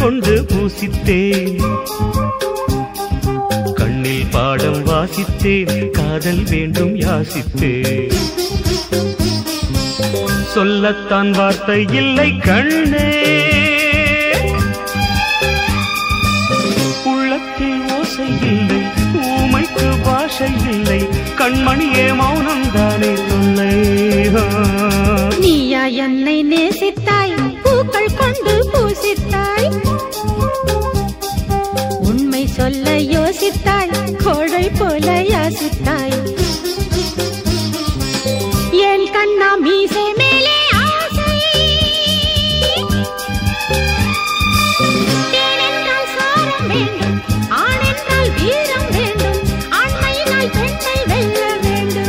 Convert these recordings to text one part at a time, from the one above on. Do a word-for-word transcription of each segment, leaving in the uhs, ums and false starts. கொண்டு பூசித்தேன், கண்ணில் பாடம் வாசித்தேன், காதல் வேண்டும் யாசித்தேன். சொல்லத்தான் வார்த்தை இல்லை கண்ணே, உள்ளத்தில் ஓசை இல்லை, ஊமைக்கு பாஷை இல்லை, கண்மணியே மௌனம்தானே தொல்லை. நீயா என்னை நேசித்தாய், பூக்கள் கொண்டு பூசித்தாய், உண்மை சொல்ல யோசித்தாய், கோடை போல யாசித்தாய். என் கண்ணா மீசை மேலே ஆசை, தேன் என்றால் சாரம் வேண்டும், ஆண் என்றால் வீரம் வேண்டும், ஆண்மையினால் பெண்ணை வெல்ல வேண்டும்.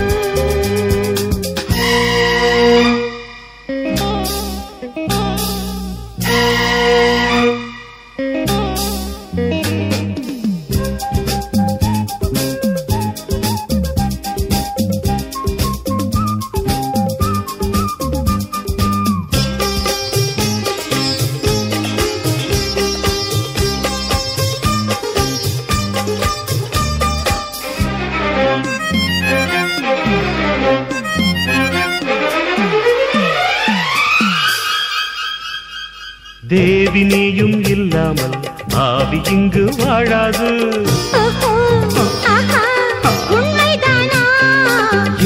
தேவினியும் இல்லாமல் ஆவி இங்கு வாழாது,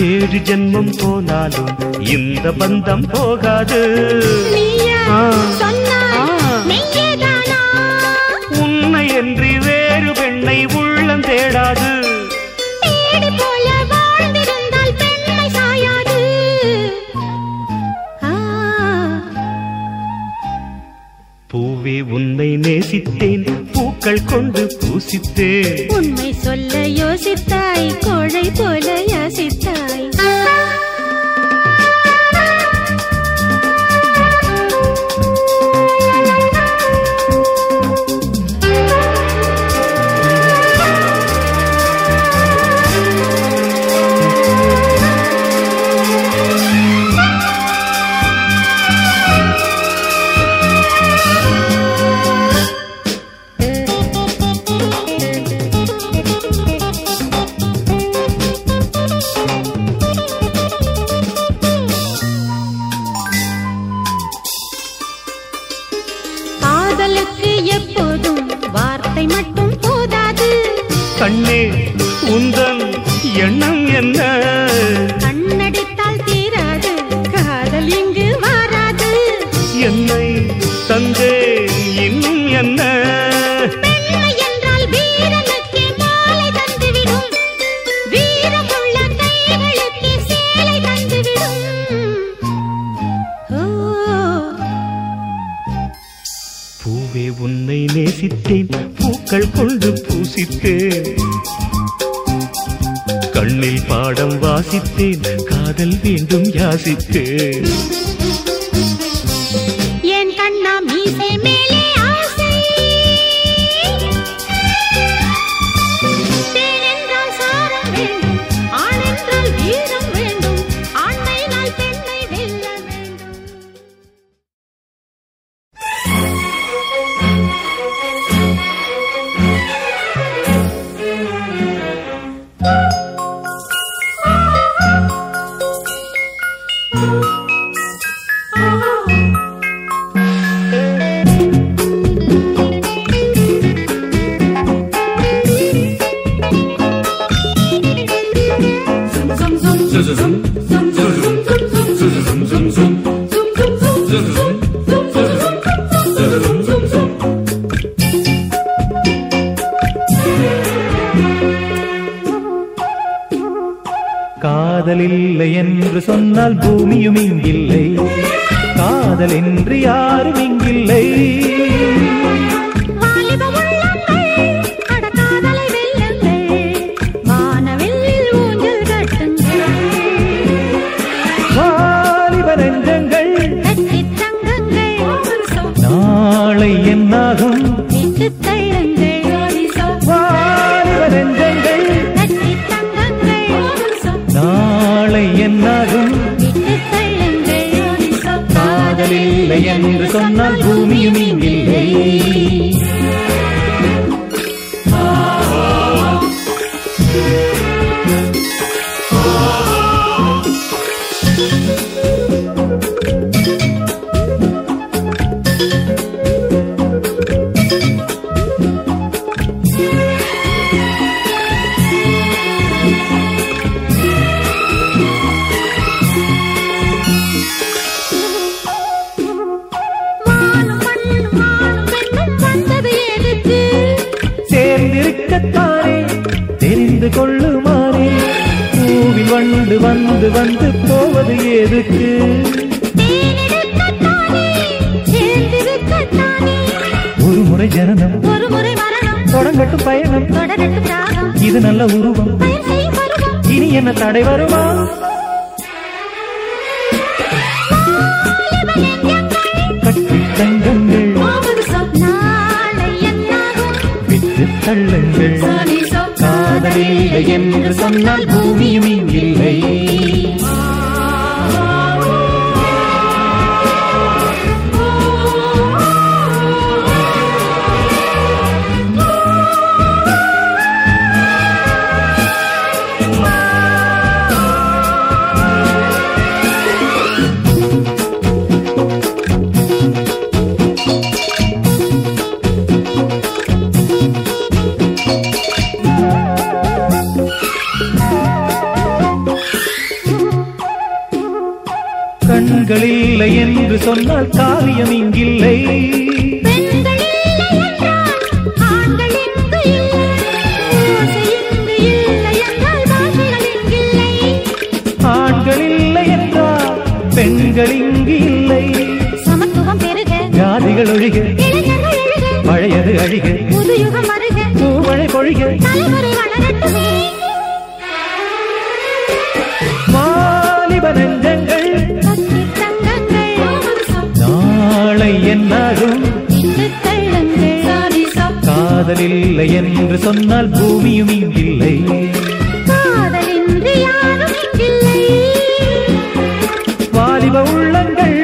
ஏழு ஜென்மம் போனாலும் இந்த பந்தம் போகாது. உன்னை என்று வேறு பெண்ணை உள்ளம் தேடாது, உன்னை நேசித்தேன், பூக்கள் கொண்டு பூசித்தேன், உண்மை சொல்ல யோசித்தாய், கோழை போல யாசித்தாய். கண்ணே உந்தன் எண்ணம் என்ன, கண்ணடித்தால் தீராது, காதல் இங்கு மாறாது. என்னை தந்தே இன்னும் என்ன, பெண்மை என்றால் வீரனுக்கு மாலை தந்துவிடும், வீரமுள்ள கைகளுக்கு சேலை தந்துவிடும். பூவே உன்னை நேசித்தேன், பூக்கள் கொண்டு பூசித்தேன், கண்ணில் பாடம் வாசித்தேன், காதல் வேண்டும் யாசித்தேன். என் கண்ணா மீசை மேலே ஆசை, தேன் என்றால் சாரம் வேண்டும், ஆண் என்றால் வீரம் வேண்டும், ஆண்மையினால் பெண்ணை வெல்ல வேண்டும். காதலில்லை என்று சொன்னால் பூமியும் இங்கில்லை, காதல் என்று யாரும் இங்கில்லை. கவலை என்னாகும்? நாளை என்னாகும்? காதல் இல்லை என்று சொன்னால் பூமியும் இல்லை. தெரிந்து கொள்ளுமாறே பூவில் வந்து வந்து வந்து போவது எதுக்கு? ஒரு முறை ஜனனம், ஒரு முறை மரணம், தொடங்கட்டும் பயணம், தொடரட்டும் தாகம், இது நல்ல உருவம், இனி என்ன தடை வருமா? கட்டித்தங்கங்கள் தள்ளுங்கள். காதல் இல்லை என்று சொன்னால் பூமியும் இல்லை. கண்கள் இல்லை என்று சொன்னால் காரியம் இங்கில்லை. ஆண்கள் இல்லை என்றால் பெண்கள் இங்கு இல்லை. சமத்துவம் பெருக, ஜாதிகள் ஒழிக, பழையது அழிக, பூமழை பொழிக, வாலிப நெஞ்சங்கள். நாளை என்னாகும்? காதல் இல்லை என்று சொன்னால் பூமியும் இங்கில்லை. வாலிப உள்ளங்கள்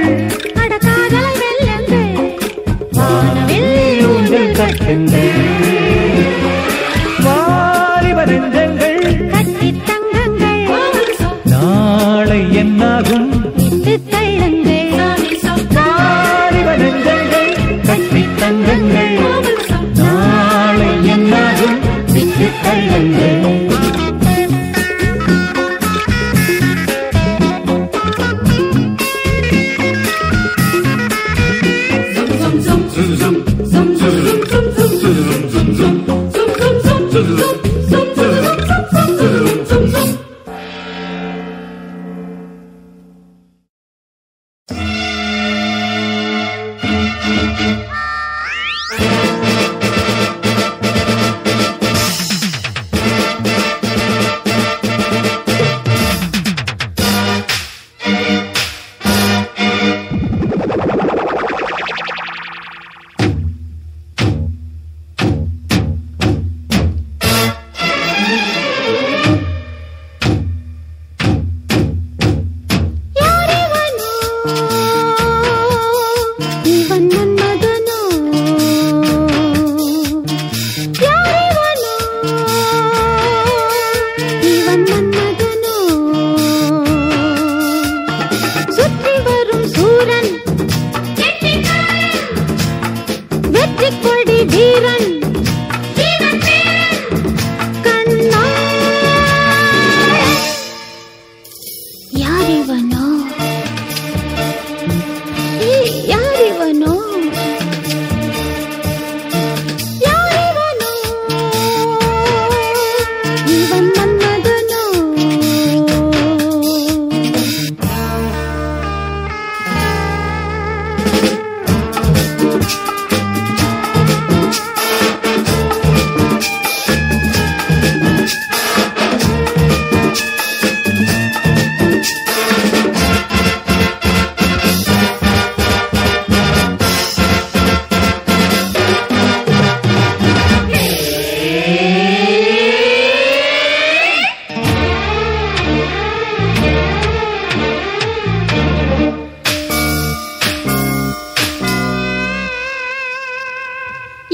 ஊஞ்சல் கட்டுங்கள். வாலிப நெஞ்சங்கள். நாளை என்னாகும்? நாளை என்னாகும்? விட்டுத்தள்ளுங்கள்.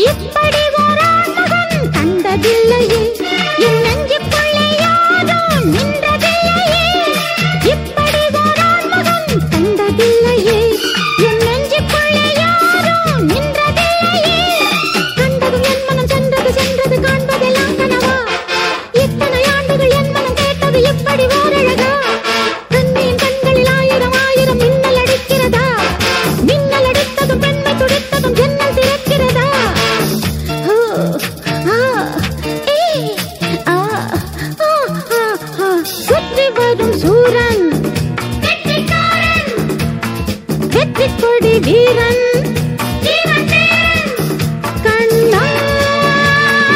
இப்படி ஒரு மகன் கண்டதில்லையே, என் நெஞ்சு பிள்ளை யாரோ நின்றதில்லையே. இப்படி ஒரு மகன் கண்டதில்லையே, என் நெஞ்சு பிள்ளை யாரோ நின்றதில்லையே. கண்டதும் என் மனம் சென்றது, சென்றது காண்பதெல்லாம் கனவா? இத்தனை ஆண்டுகள் என் மனம் கேட்டது இப்படி ஓரழகா? கண்ணின் கண்களில் ஆயிரம் ஆயிரம் மின்னல் அடிக்கிறதா? மின்னல் அடித்ததும் பெண்மை துடித்ததும் ஜன்னல் திறக்கிறதா? சுற்றி வரும் சூரன் வெற்றி கொடி வீரன் கண்ணாளன்.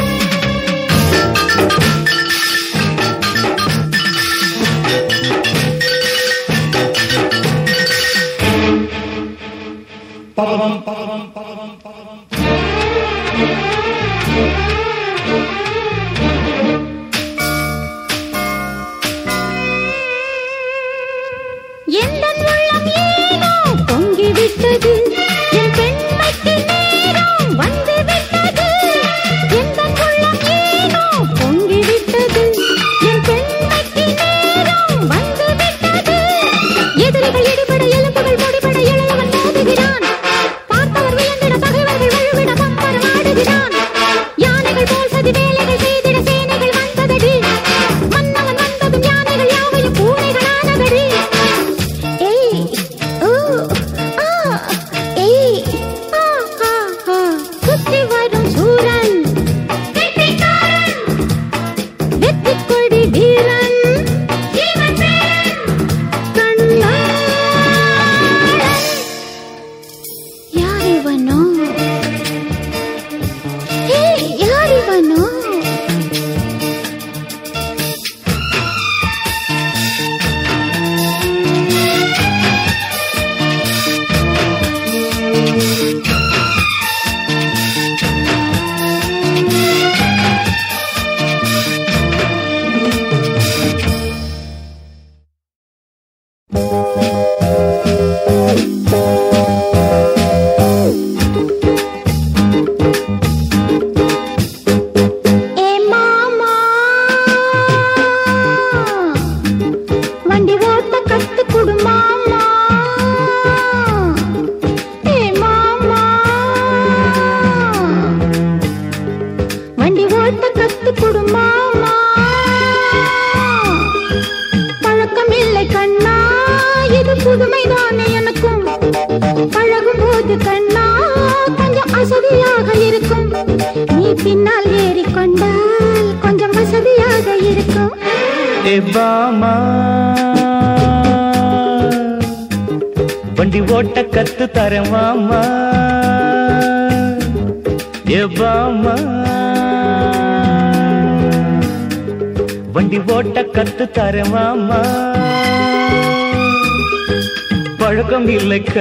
யார் இவனோ, ஏ யார் இவனோ?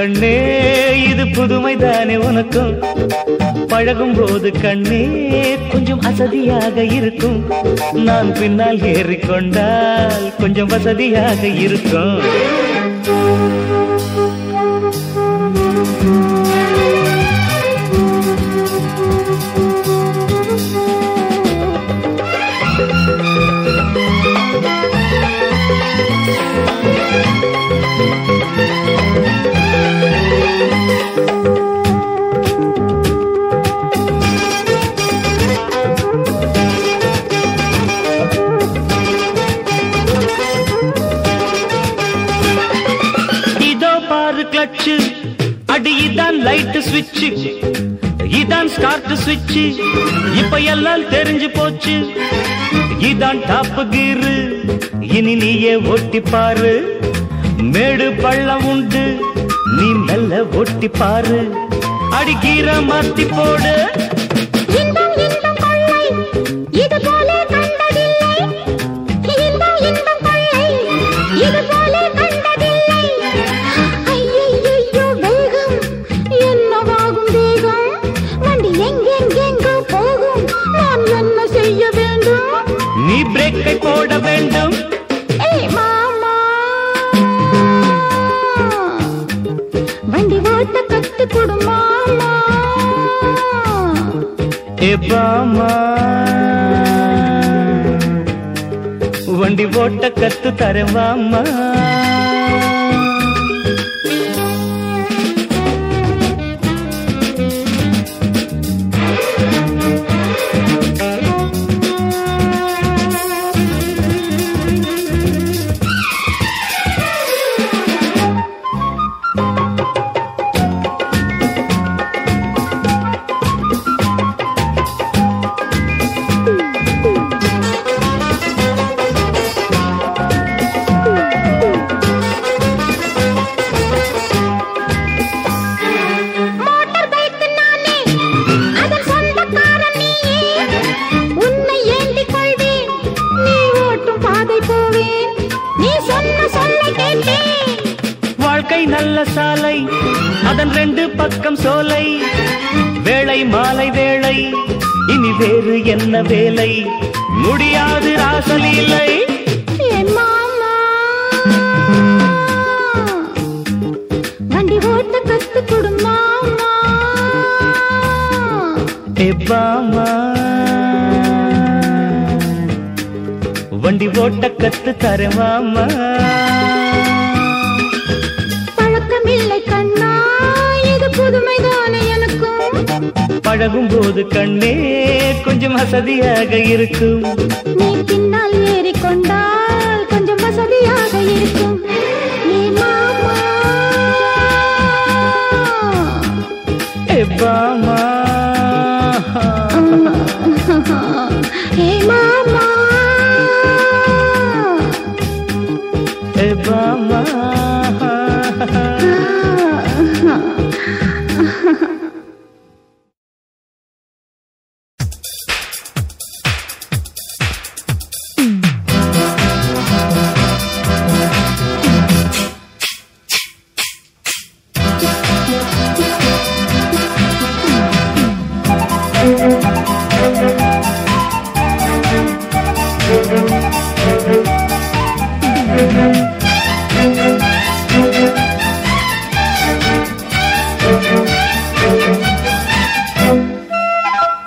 கண்ணே இது புதுமைதானே உனக்கும், பழகும் போது கண்ணே கொஞ்சம் அசதியாக இருக்கும். நான் பின்னால் ஏறிக்கொண்டால் கொஞ்சம் வசதியாக இருக்கும். இதான் ஸ்டார்ட் ஸ்விட்ச், இப்ப எல்லாம் தெரிஞ்சு போச்சு. இதான் டாப் கீரு, இனி நீயே ஓட்டி பாரு. மேடு பள்ளம் உண்டு, நீ மெல்ல ஓட்டி பாரு. அடி கீரை மாத்தி போடு. அம்மா வண்டி ஓட்ட கத்து தரவாம்மா. நல்ல சாலை அதன் ரெண்டு பக்கம் சோலை, வேளை மாலை வேளை இனி வேறு என்ன வேலை, முடியாது ராசலீலை. வண்டி ஓட்ட கத்து கொடுமா எப்பாமா, வண்டி ஓட்ட கத்து தரவாமா. பழகும் போது கண்ணே கொஞ்சம் வசதியாக இருக்கும், நீ பின்னால் ஏறிக்கொண்டால் கொஞ்சம் வசதியாக இருக்கும். நீ மாமா எப்பாமா ஏ மாமா எப்பாமா.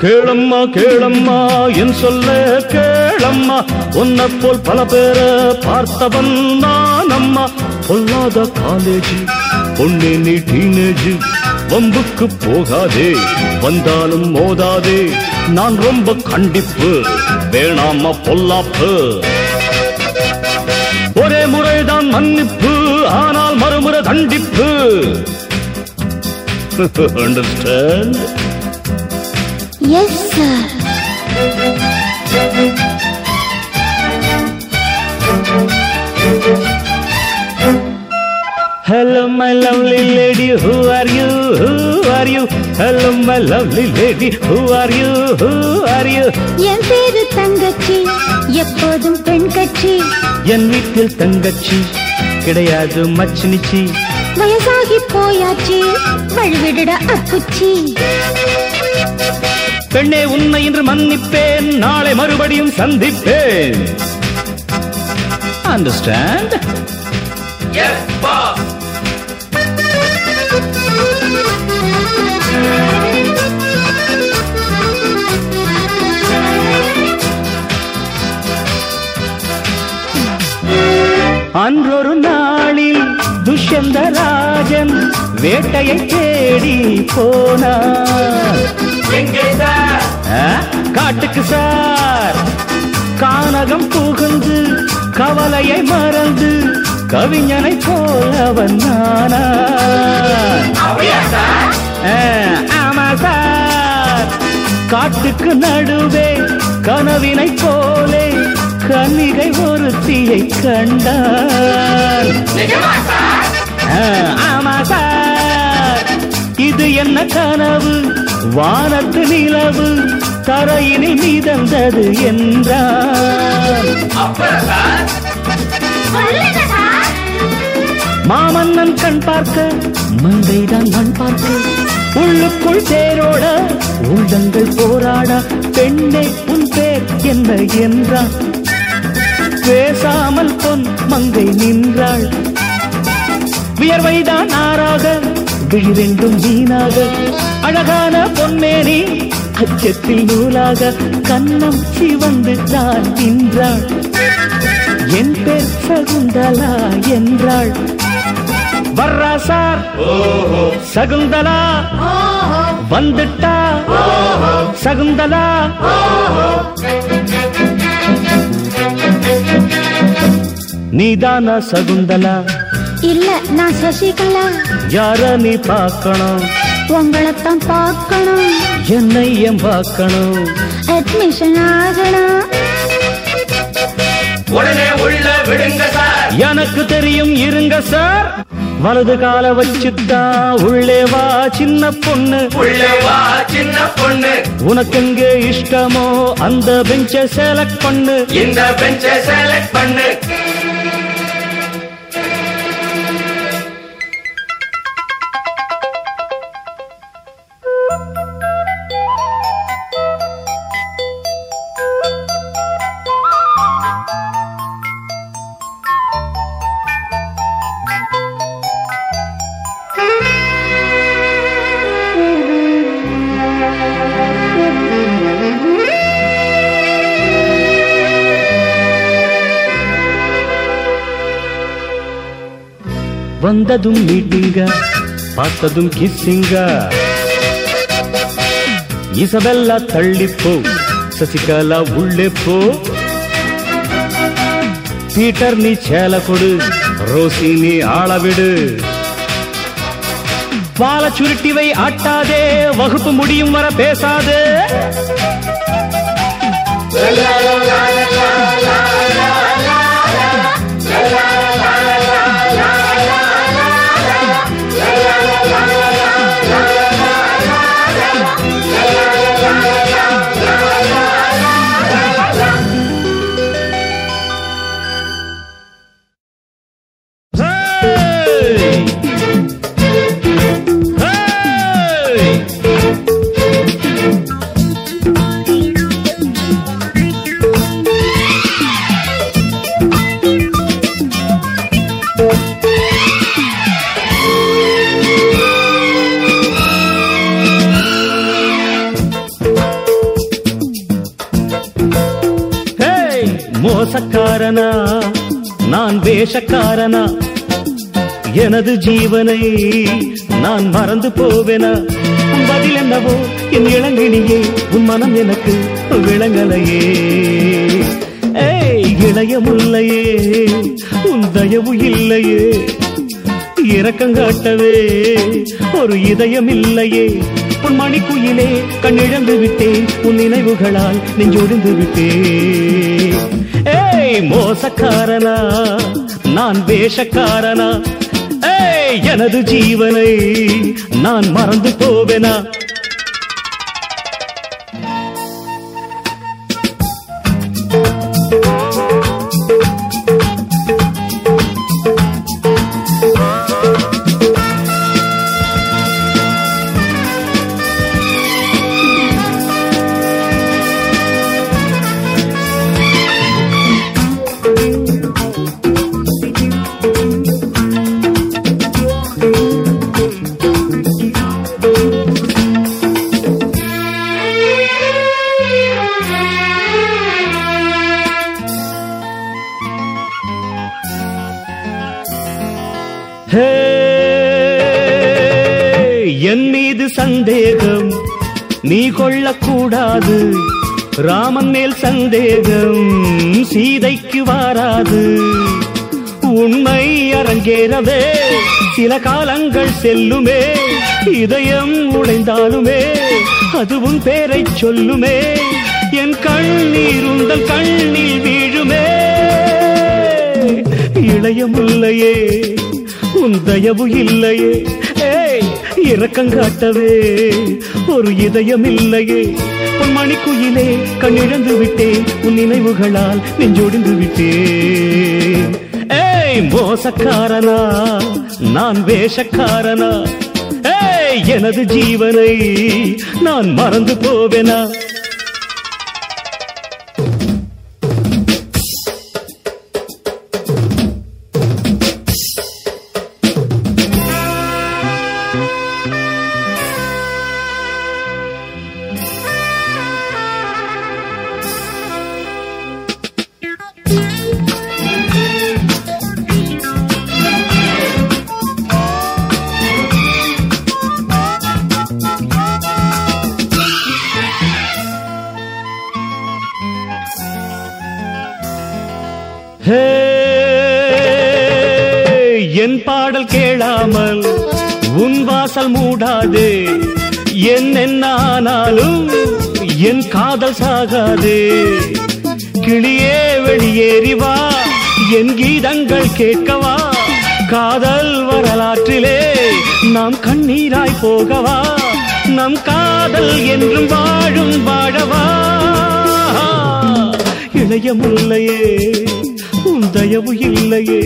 கேளம்மா கேளம்மா என் சொல்ல கேளம்மா, உன்னை போல் பல பேரை பார்த்தவன் நான் அம்மா. பொல்லாத காலேஜ் பொண்ணே நீ டீனேஜ், வம்புக்கு போகாதே வந்தாலும் மோதாதே, நான் ரொம்ப கண்டிப்பு வேணாமா பொல்லாப்பு. ஒரே முறைதான் மன்னிப்பு, ஆனால் மறுமுறை தண்டிப்பு. Understand? Yes sir. Hello my lovely lady, who are you, who are you? Hello my lovely lady, who are you, who are you? என் பேரு தங்கச்சி, எப்போதும் பெண் கட்சி, என் வீட்டில் தங்கச்சி கிடையாது மச்சினிச்சி, வயசாகி போயாச்சு வழுவிடுட அக்குச்சி. பெண்ணே உன்னை இன்று மன்னிப்பேன், நாளை மறுபடியும் சந்திப்பேன். அண்டர்ஸ்டாண்ட்? Yes boss. அன்றொரு நாளில் துஷ்யந்த ராஜன் வேட்டையை தேடி போனார். காட்டுக்கு சார் கானகம் புகுந்து கவலையை மறந்து கவிஞனை போலவன் நானா. ஆமா சார், காட்டுக்கு நடுவே கனவினை போலே கன்னிகை ஒருத்தியை கண்டார். ஆமா சார், இது என்ன கனவு, வானத்து நிலவு தரையினில் மீதந்தது என்றார். மாமன்னன் கண் பார்க்க மந்தைதான் மண் பார்க்க, உள்ளுக்குள் தேரோட உள்ளங்கள் போராட, பெண்ணை உன் பேர் என்ன என்றார். பேசாமல் பொன் மங்கை நின்றாள், வியர்வைதான் ஆறாக விழிரெண்டும் வீணாக, அழகான பொன்மேனி அச்சத்தில் நூலாக கண்ணம் சிவந்து தான் நின்றாள். என் பேர் சகுந்தலா என்றாள். வர்றா சார் சகுந்தலா வந்துட்டா சகுந்தலா. நீதானா சகுந்தலா? இல்ல, நான் சசிகலா. யார நீ பார்க்கணும்? உங்களைத்தான் பார்க்கணும். என்னை ஏன் பார்க்கணும்? அட்மிஷன் ஆகணும். உடனே உள்ள விடுங்க சார். எனக்கு தெரியும், இருங்க சார். வலது கால வச்சுட்டா உள்ளே வா சின்ன பொண்ணு, உள்ளே வா சின்ன பொண்ணு. உனக்கு எங்கே இஷ்டமோ அந்த பெஞ்சை செலக்ட் பண்ணு, இந்த பெஞ்சை செலக்ட் பண்ணு. வந்ததும் மீட்டிங்க, பார்த்ததும் கிஸ்ஸிங்க. இசபெல்லா தள்ளிப்போ, சசிகலா உள்ளே போ. பீட்டர் நீ சேல கொடு, ரோசி நீ ஆளவிடு. பால சுருட்டிவை ஆட்டாதே, வகுப்பு முடியும் வர பேசாதே. மோசக்காரனா நான், வேஷக்காரனா எனது ஜீவனை நான் மறந்து போவேனா? பதில் என்னவோ என் இளங்கினியே, உன் மனம் எனக்கு விளங்கலையே. ஏய் இளைய முல்லையே, உன் தயவு இல்லையே. இரக்கங்காட்டவே ஒரு இதயம் இல்லையே. உன் மணிக்குயிலே கண்ணிழந்து விட்டேன், உன் நினைவுகளால் நெஞ்சொடிந்து விட்டேன். ஏய் மோசக்காரனா நான், வேஷக்காரனா ஏய் எனது ஜீவனை நான் மறந்து போவேனா? என் மீது சந்தேகம் நீ கொள்ளக்கூடாது. ராமன் மேல் சந்தேகம் சீதைக்கு வாராது. உண்மை அரங்கேறவே சில காலங்கள் செல்லுமே. இதயம் உடைந்தாலுமே அதுவும் பேரை சொல்லுமே. என் கண்ணீர் உந்தன் கண்ணில் வீழுமே. இளைய முல்லையே உன் தயவு இல்லையே. ஏய் இரக்கங்காட்டவே ஒரு இதயம் இல்லையே. உன் மணிக்குயிலே கண்ணிழந்து விட்டேன், உன் நினைவுகளால் நெஞ்சொடிந்து விட்டேன். ஏய் மோசக்காரனா நான், வேஷக்காரனா ஏய் எனது ஜீவனை நான் மறந்து போவேனா? ஹே என் பாடல் கேளாமல் உன் வாசல் மூடாதே, என்ன ஆனாலும் என் காதல் சாகாதே. கிளியே வெளியேறிவா, என் கீதங்கள் கேட்கவா, காதல் வரலாற்றிலே நாம் கண்ணீராய் போகவா, நம் காதல் என்றும் வாழும் வாழவா. இளைய முல்லையே உன் தயவு இல்லையே,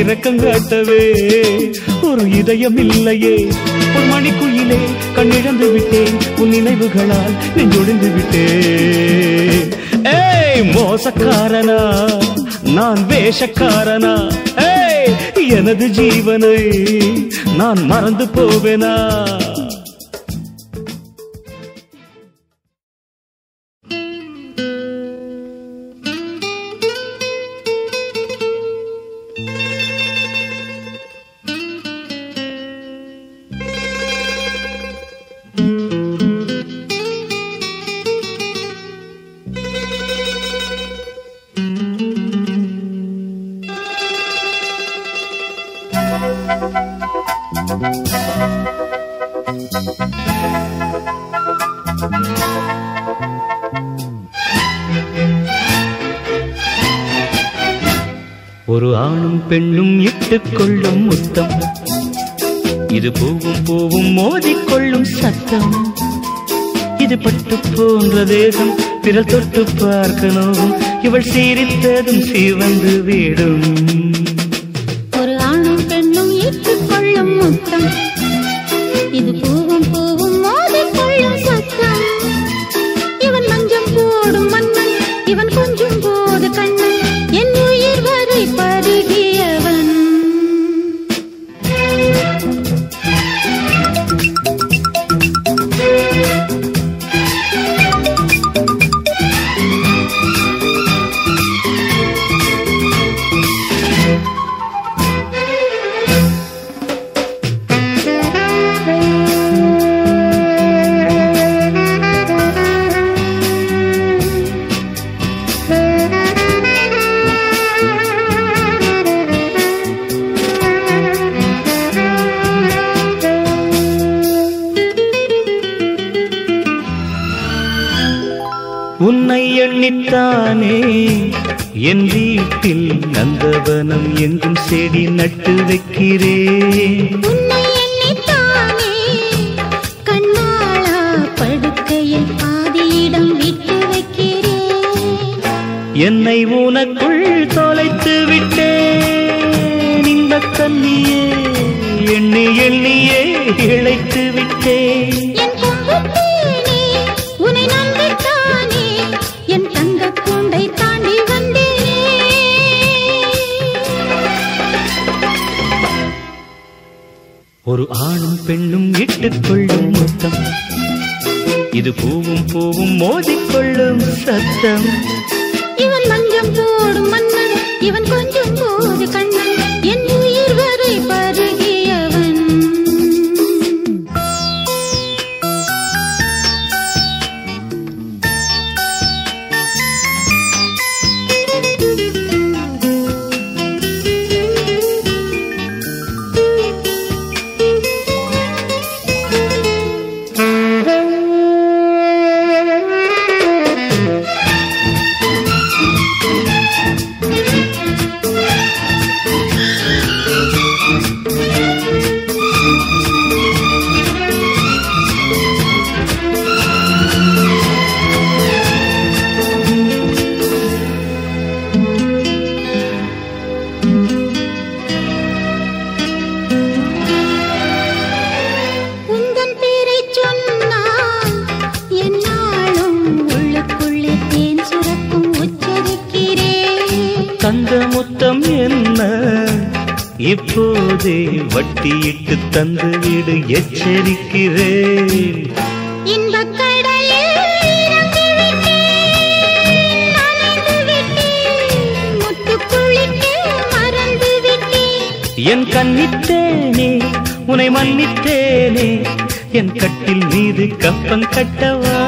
இரக்கங்காட்டவே ஒரு இதயம் இல்லையே. ஒரு மணிக்குயிலே கண்ணிழந்து விட்டேன், உன் நினைவுகளால் நெஞ்சொழிந்து விட்டேன். ஏய் மோசக்காரனா, நான் வேஷக்காரனா, ஏய் எனது ஜீவனை நான் மறந்து போவேனா? ஒரு ஆணும் பெண்ணும் இட்டுக்கொள்ளும் முத்தம் இது, பூவும் பூவும் மோதிக்கொள்ளும் சத்தம் இது, பட்டு போன்ற தேசம் பிறல் தொட்டு பார்க்கணும், இவள் சீரித்ததும் சீவந்து விடும். ஒரு ஆணும் பெண்ணும் இட்டுக்கொள்ளும் முத்தம் இது, பூவும் பூவும் மோதிக்கொள்ளும் சத்தம், இவன் மஞ்சம் போடும் மன்னன், இவன் கொஞ்சம் போது கண்ணன், என் உயிர் வரை பருகியவன். உன்னை எண்ணித்தானே என் வீட்டில் நந்தவனம் எங்கும் செடி நட்டு வைக்கிறேன், உன்னை எண்ணித்தானே கண்ணாளா படுக்கையில் பாதியிடம் விட்டு வைக்கிறேன், என்னை உனக்குள் தொலைத்து விட்டேன், இந்த கண்ணியே எண்ணி எண்ணியே இழைத்து விட்டேன். ஒரு ஆணும் பெண்ணும் இட்டுக்கொள்ளும் முத்தம் இது, பூவும் பூவும் மோதிக்கொள்ளும் சத்தம், இவன் மஞ்சம் போடும் மன்னன், இவன் கொஞ்சம் போது கண்ணன், என் உயிர் வரை பருகியவன். இப்போதே வட்டியிட்டு தந்து வீடு எச்சரிக்கிறேன், இன்பக் கடலில் இறங்கி விட்டேன், அலைந்து விட்டேன், முத்துக்குளிக்க மறந்து விட்டேன். என் கண்ணித்தேனே உன்னை மன்னித்தேனே, என் கட்டில் மீது கப்பம் கட்டவா?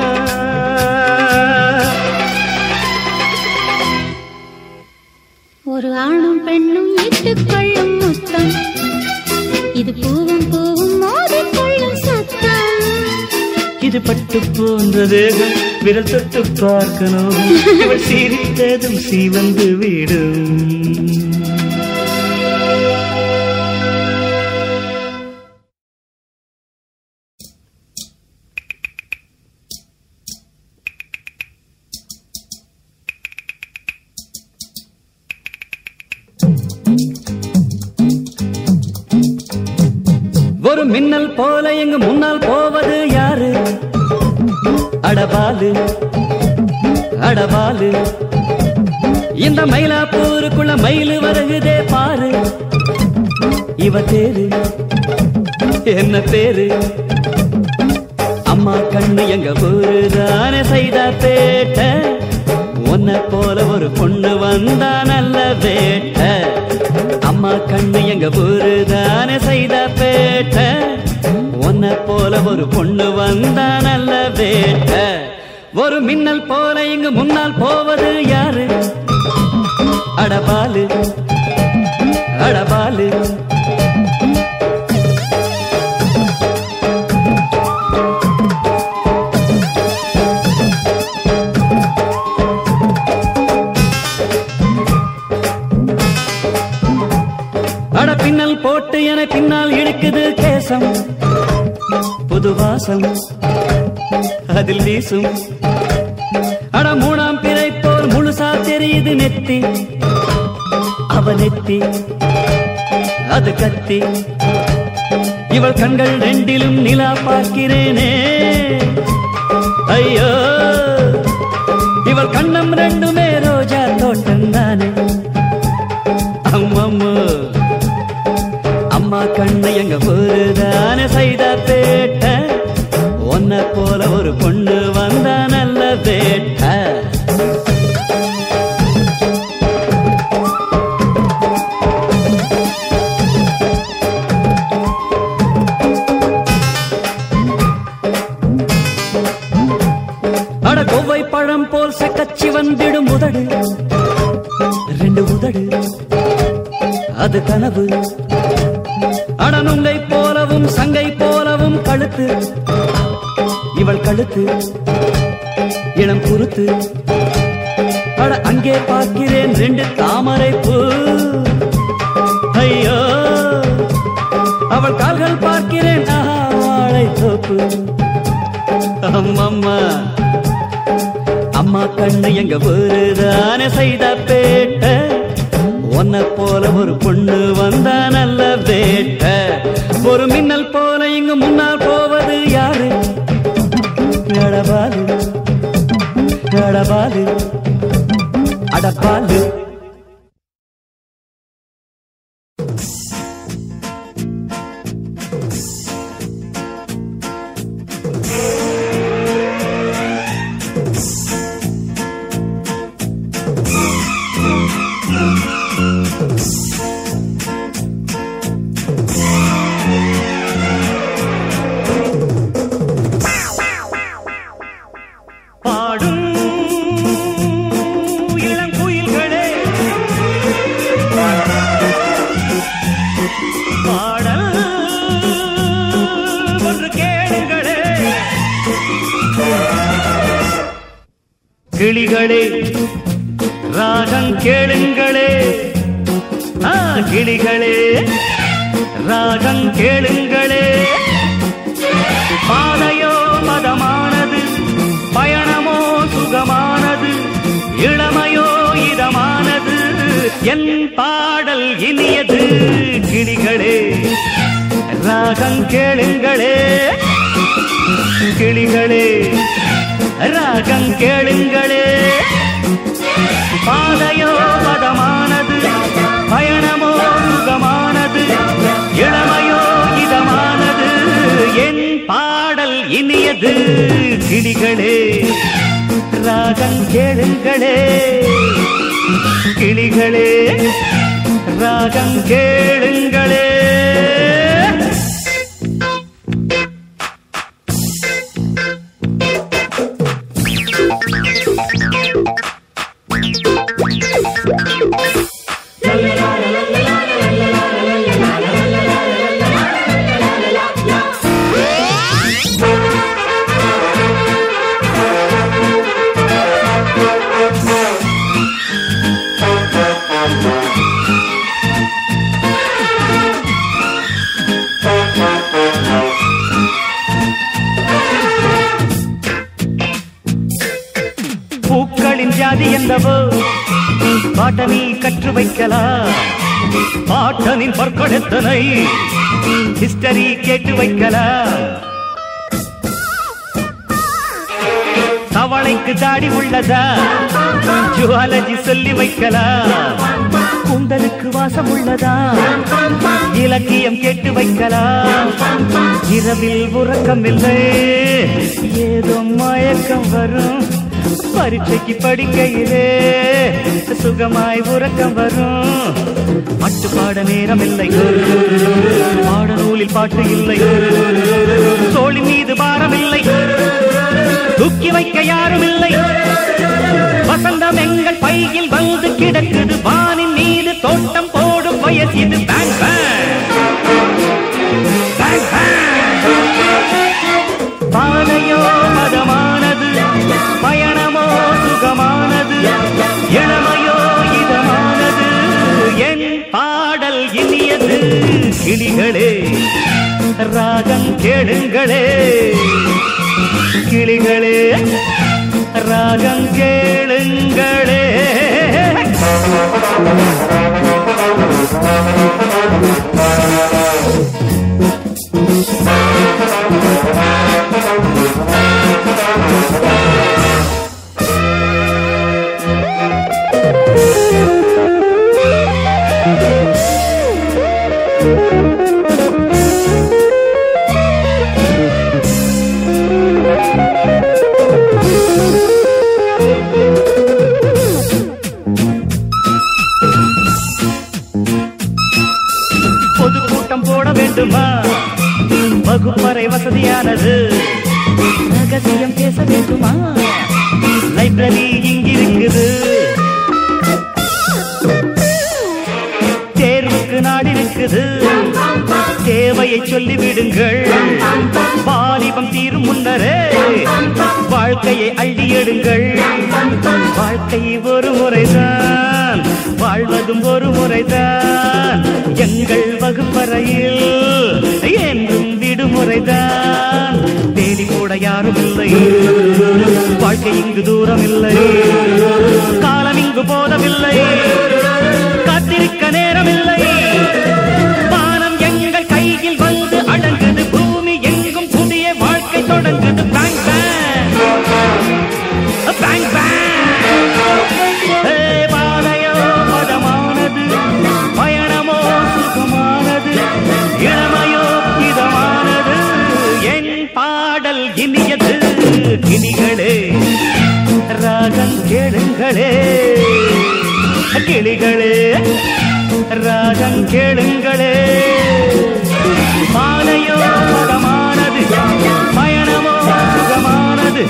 நெஞ்சு பட்டு போன்ற வேகம் விரல் தொட்டு பார்க்கணும், இவள் சிரித்ததும் சீவந்து விடும். மின்னல் போல எங்க முன்னால் போவது யாரு? அடபாலு அடபாலு, இந்த மயிலாப்பூருக்குள்ள மயிலு வருகுதே பாரு. இவ தேரு என்ன பேரு? அம்மா கண்ணு எங்க ஊரு தானே செய்தா பேட்ட, உன்னை போல ஒரு பொண்ணு வந்தா நல்ல வேட்ட. அம்மா கண்ணு எங்க ஊரு தானே செய்த பேட்ட, உன்னை போல ஒரு பொண்ணு வந்தா நல்ல வேட்ட. ஒரு மின்னல் போல இங்கு முன்னால் போவது யாரு? அடபாலு அடபாலு. போட்டு என பின்னால் இழுக்குது கேசம், புதுவாசம் அதில் வீசும். அட மூணாம் பிறை போல் முழுசா தெரியுது நெத்தி, அவ நெத்தி அது கத்தி. இவள் கண்கள் ரெண்டிலும் நிலா பார்க்கிறேனே, ஐயோ இவள் கண்ணம் ரெண்டுமே ரோஜா தோட்டம் தானே. அம்மம்மோ அம்மா கண்ணு எங்க ஊரு தானே சைதா பேட்ட, உன்னை போல ஒரு பொண்ணு வந்தா நல்ல பேட்ட. அட கொவ்வை பழம் போல் செக்கச்சி வந்திடும் உதடு, ரெண்டு உதடு அது கனவு. அடனுங்கை போலவும் சங்கை போலவும் கழுத்து, இவள் கழுத்து இளம் குருத்து. அட அங்கே பார்க்கிறேன் ரெண்டு தாமரை பூ, ஐயோ அவள் கால்கள் பார்க்கிறேன் வாழை தோப்பு. அம்மம்மா அம்மா கண்ணு எங்க ஊரு தானே செய்த பேட்ட, உன்னை போல ஒரு பொண்ணு வந்தா நல்ல வேட்ட. ஒரு மின்னல் போல இங்கு முன்னால் போவது யாரு? அடபாலு அடபாலு அடபாலு. கிளிகளே ராகம் கேளுங்களே, ஆ கிளிகளே ராகம் கேளுங்களே. பாதையோ மதமானது, பயணமோ சுகமானது, இளமையோ இதமானது, என் பாடல் இனியது. கிளிகளே ராகம் கேளுங்களே, கிளிகளே ராகம் கேளுங்களே. பாதையோ மதமானது, பயணமோ சுகமானது, இளமையோ இதமானது, என் பாடல் இனியது. கிளிகளே ராகம் கேளுங்களே, கிளிகளே ராகம் கேளுங்களே. பூக்களின் ஜாதி என்னவோ பாட்டனி கற்று வைக்கலாம், பாட்டனின் பற்கொடத்தனை ஹிஸ்டரி கேட்டு வைக்கலாம். தவளைக்கு தாடி உள்ளதா ஜுவாலஜி சொல்லி வைக்கலாம், கூந்தலுக்கு வாசம் உள்ளதா இலக்கியம் கேட்டு வைக்கலாம். இரவில் உறக்கம் இல்லை ஏதோ மயக்கம் வரும், பரீட்சைக்கு படிக்கையிலே சுகமாய் உறக்கம் வரும். பாட்டு பாட நேரம் இல்லை, பாடநூலில் பாட்டு இல்லை, தோழி மீது பாரம் இல்லை, தூக்கி வைக்க யாரும் இல்லை. வசந்தம் எங்கள் பையில் வந்து கிடக்குது, வானின் மீது தோட்டம் போடும் வயசு இது. பேங் பேங் பானையோ மதமானது, பயணமோ சுகமானது, இளமையோ இதமானது, என் பாடல் இனியது. கிளிகளே ராகம் கேளுங்களே, கிளிகளே ராகம் கேளுங்களே. வகுப்பறை வசதியானது, ரகசியம் பேச வேண்டுமா லைப்ரரி இங்கிருக்குது. தேர்வுக்கு நாடு இருக்குது, தேவையை சொல்லிவிடுங்கள், வாலிபம் தீரும் முன்னரே வாழ்க்கையை அள்ளி எடுங்கள். வாழ்க்கை ஒரு முறைதான், வாழ்வதும் ஒரு முறைதான், எங்கள் வகுப்பறையில் என்றும் விடுமுறைதான். தேடி கூட யாரும் இல்லை, வாழ்க்கை இங்கு தூரம் இல்லை, காலம் இங்கு போதவில்லை, காத்திருக்க நேரம் இல்லை. வானம் எங்கள் கையில் வந்து அடங்குது, பூமி எங்கும் புதிய வாழ்க்கை தொடங்குது. Bang bang bang. கிளிகளே ராகம் கேளுங்களே, கிளிகளே ராகம் கேளுங்களே. மாலையோ மதமானது, பயணமோ சுகமானது,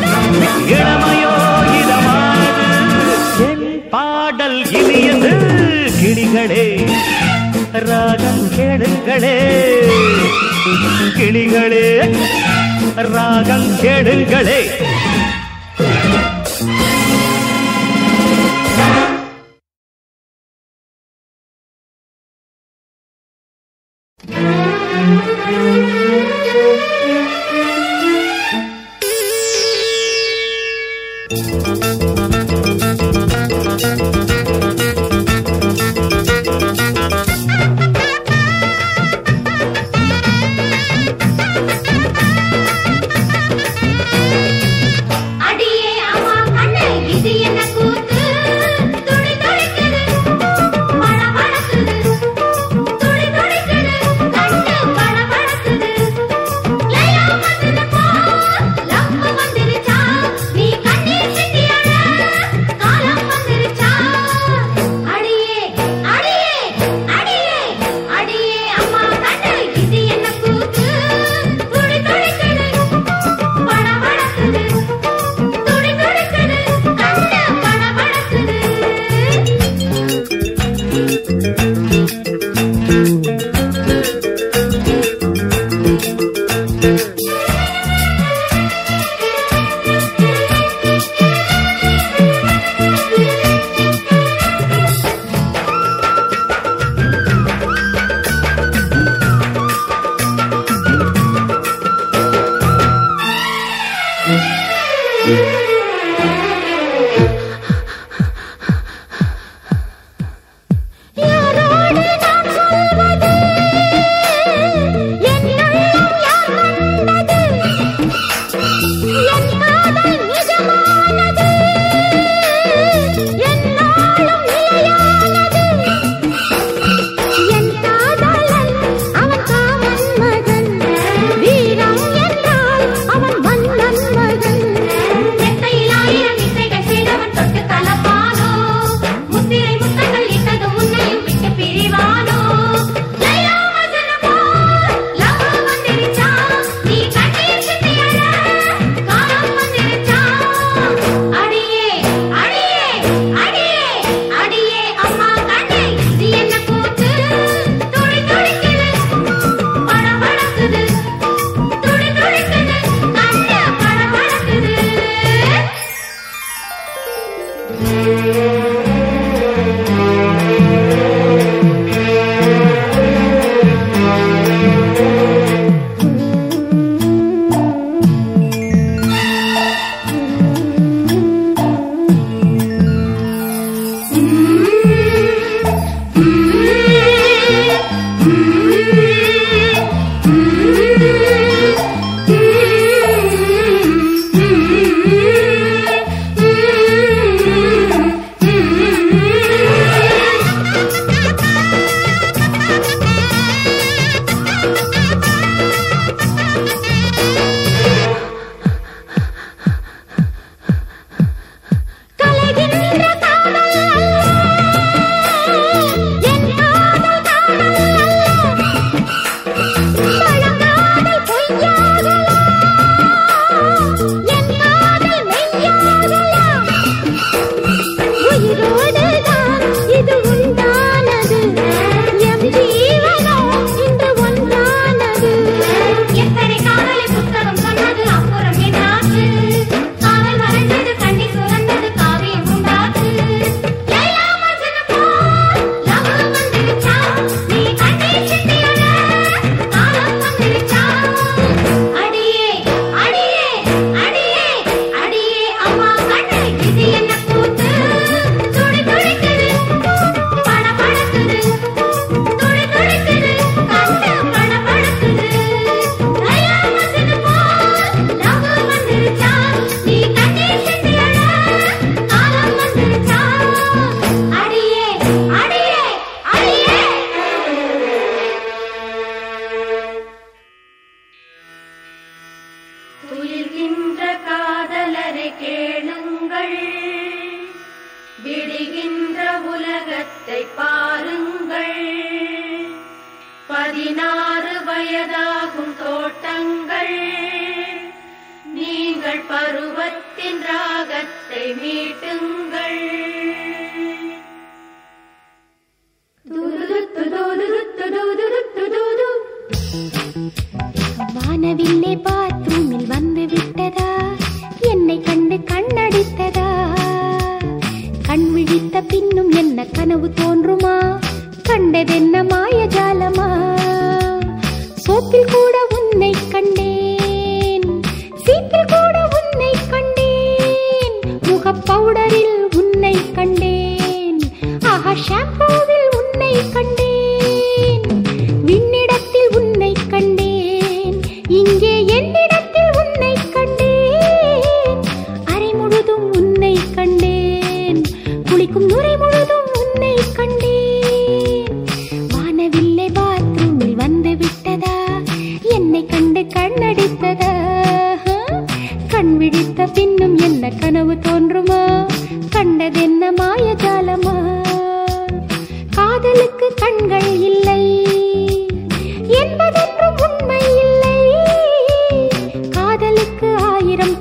இளமையோ இதமானது, என் பாடல் இனியது. கிளிகளே ராகம் கேளுங்களே, கிளிகளே ராகம் கேளுங்களே.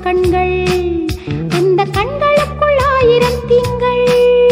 கண்கள் அந்த கண்களுக்குள் ஆயிரம் திங்கள்.